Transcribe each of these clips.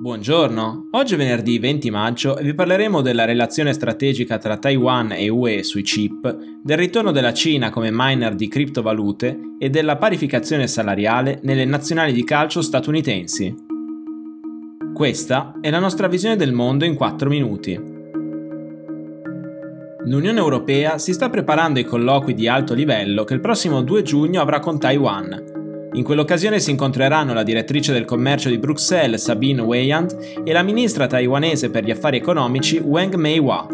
Buongiorno, oggi è venerdì 20 maggio e vi parleremo della relazione strategica tra Taiwan e UE sui chip, del ritorno della Cina come miner di criptovalute e della parificazione salariale nelle nazionali di calcio statunitensi. Questa è la nostra visione del mondo in 4 minuti. L'Unione Europea si sta preparando ai colloqui di alto livello che il prossimo 2 giugno avrà con Taiwan. In quell'occasione si incontreranno la direttrice del commercio di Bruxelles, Sabine Weyand, e la ministra taiwanese per gli affari economici, Wang Mei-hua.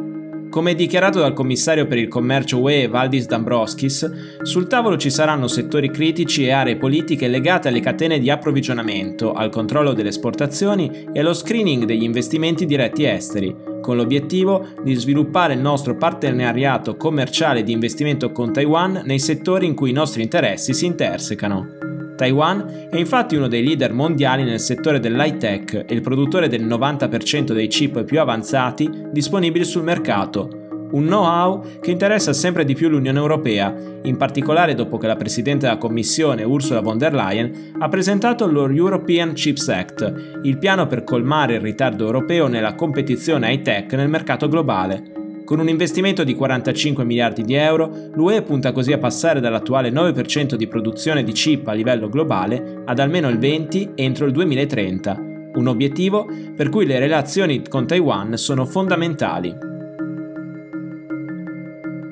Come dichiarato dal commissario per il commercio UE, Valdis Dombrovskis, sul tavolo ci saranno settori critici e aree politiche legate alle catene di approvvigionamento, al controllo delle esportazioni e allo screening degli investimenti diretti esteri, con l'obiettivo di sviluppare il nostro partenariato commerciale di investimento con Taiwan nei settori in cui i nostri interessi si intersecano. Taiwan è infatti uno dei leader mondiali nel settore dell'high tech e il produttore del 90% dei chip più avanzati disponibili sul mercato, un know-how che interessa sempre di più l'Unione Europea, in particolare dopo che la Presidente della Commissione, Ursula von der Leyen, ha presentato lo European Chips Act, il piano per colmare il ritardo europeo nella competizione high tech nel mercato globale. Con un investimento di 45 miliardi di euro, l'UE punta così a passare dall'attuale 9% di produzione di chip a livello globale ad almeno il 20% entro il 2030, un obiettivo per cui le relazioni con Taiwan sono fondamentali.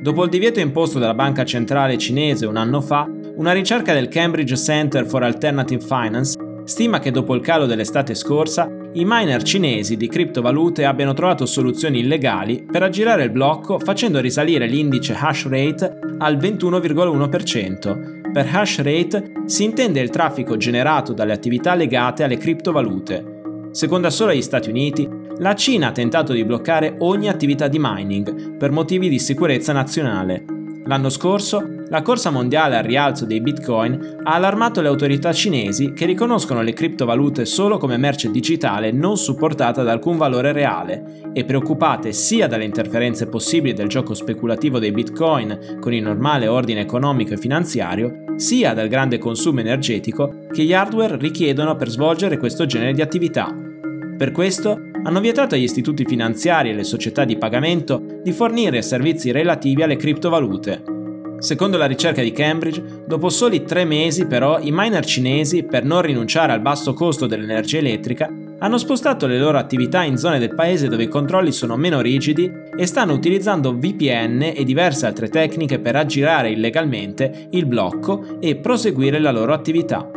Dopo il divieto imposto dalla Banca Centrale Cinese un anno fa, una ricerca del Cambridge Center for Alternative Finance stima che dopo il calo dell'estate scorsa, i miner cinesi di criptovalute abbiano trovato soluzioni illegali per aggirare il blocco facendo risalire l'indice hash rate al 21,1%. Per hash rate si intende il traffico generato dalle attività legate alle criptovalute. Seconda solo agli Stati Uniti, la Cina ha tentato di bloccare ogni attività di mining per motivi di sicurezza nazionale. L'anno scorso, la corsa mondiale al rialzo dei bitcoin ha allarmato le autorità cinesi che riconoscono le criptovalute solo come merce digitale non supportata da alcun valore reale e preoccupate sia dalle interferenze possibili del gioco speculativo dei bitcoin con il normale ordine economico e finanziario, sia dal grande consumo energetico che gli hardware richiedono per svolgere questo genere di attività. Per questo, hanno vietato agli istituti finanziari e alle società di pagamento di fornire servizi relativi alle criptovalute. Secondo la ricerca di Cambridge, dopo soli 3 mesi però i miner cinesi, per non rinunciare al basso costo dell'energia elettrica, hanno spostato le loro attività in zone del paese dove i controlli sono meno rigidi e stanno utilizzando VPN e diverse altre tecniche per aggirare illegalmente il blocco e proseguire la loro attività.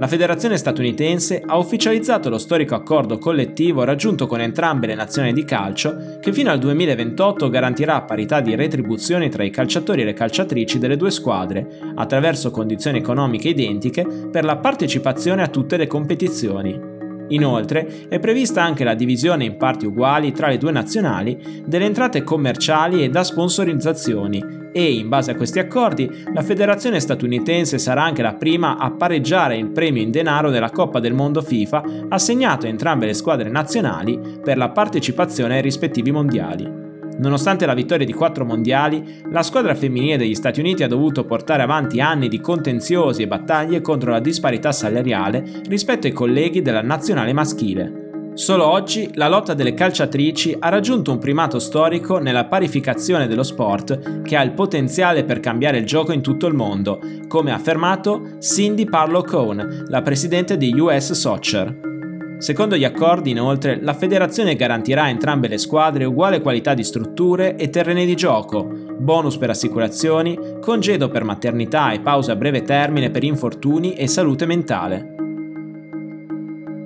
La federazione statunitense ha ufficializzato lo storico accordo collettivo raggiunto con entrambe le nazioni di calcio che fino al 2028 garantirà parità di retribuzione tra i calciatori e le calciatrici delle due squadre, attraverso condizioni economiche identiche per la partecipazione a tutte le competizioni. Inoltre è prevista anche la divisione in parti uguali tra le due nazionali delle entrate commerciali e da sponsorizzazioni, e in base a questi accordi la federazione statunitense sarà anche la prima a pareggiare il premio in denaro della Coppa del Mondo FIFA assegnato a entrambe le squadre nazionali per la partecipazione ai rispettivi mondiali. Nonostante la vittoria di 4 mondiali, la squadra femminile degli Stati Uniti ha dovuto portare avanti anni di contenziosi e battaglie contro la disparità salariale rispetto ai colleghi della nazionale maschile. Solo oggi la lotta delle calciatrici ha raggiunto un primato storico nella parificazione dello sport che ha il potenziale per cambiare il gioco in tutto il mondo, come ha affermato Cindy Parlow Cone, la presidente di US Soccer. Secondo gli accordi, inoltre, la federazione garantirà a entrambe le squadre uguale qualità di strutture e terreni di gioco, bonus per assicurazioni, congedo per maternità e pausa a breve termine per infortuni e salute mentale.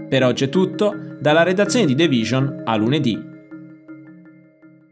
Per oggi è tutto, dalla redazione di The Vision a lunedì.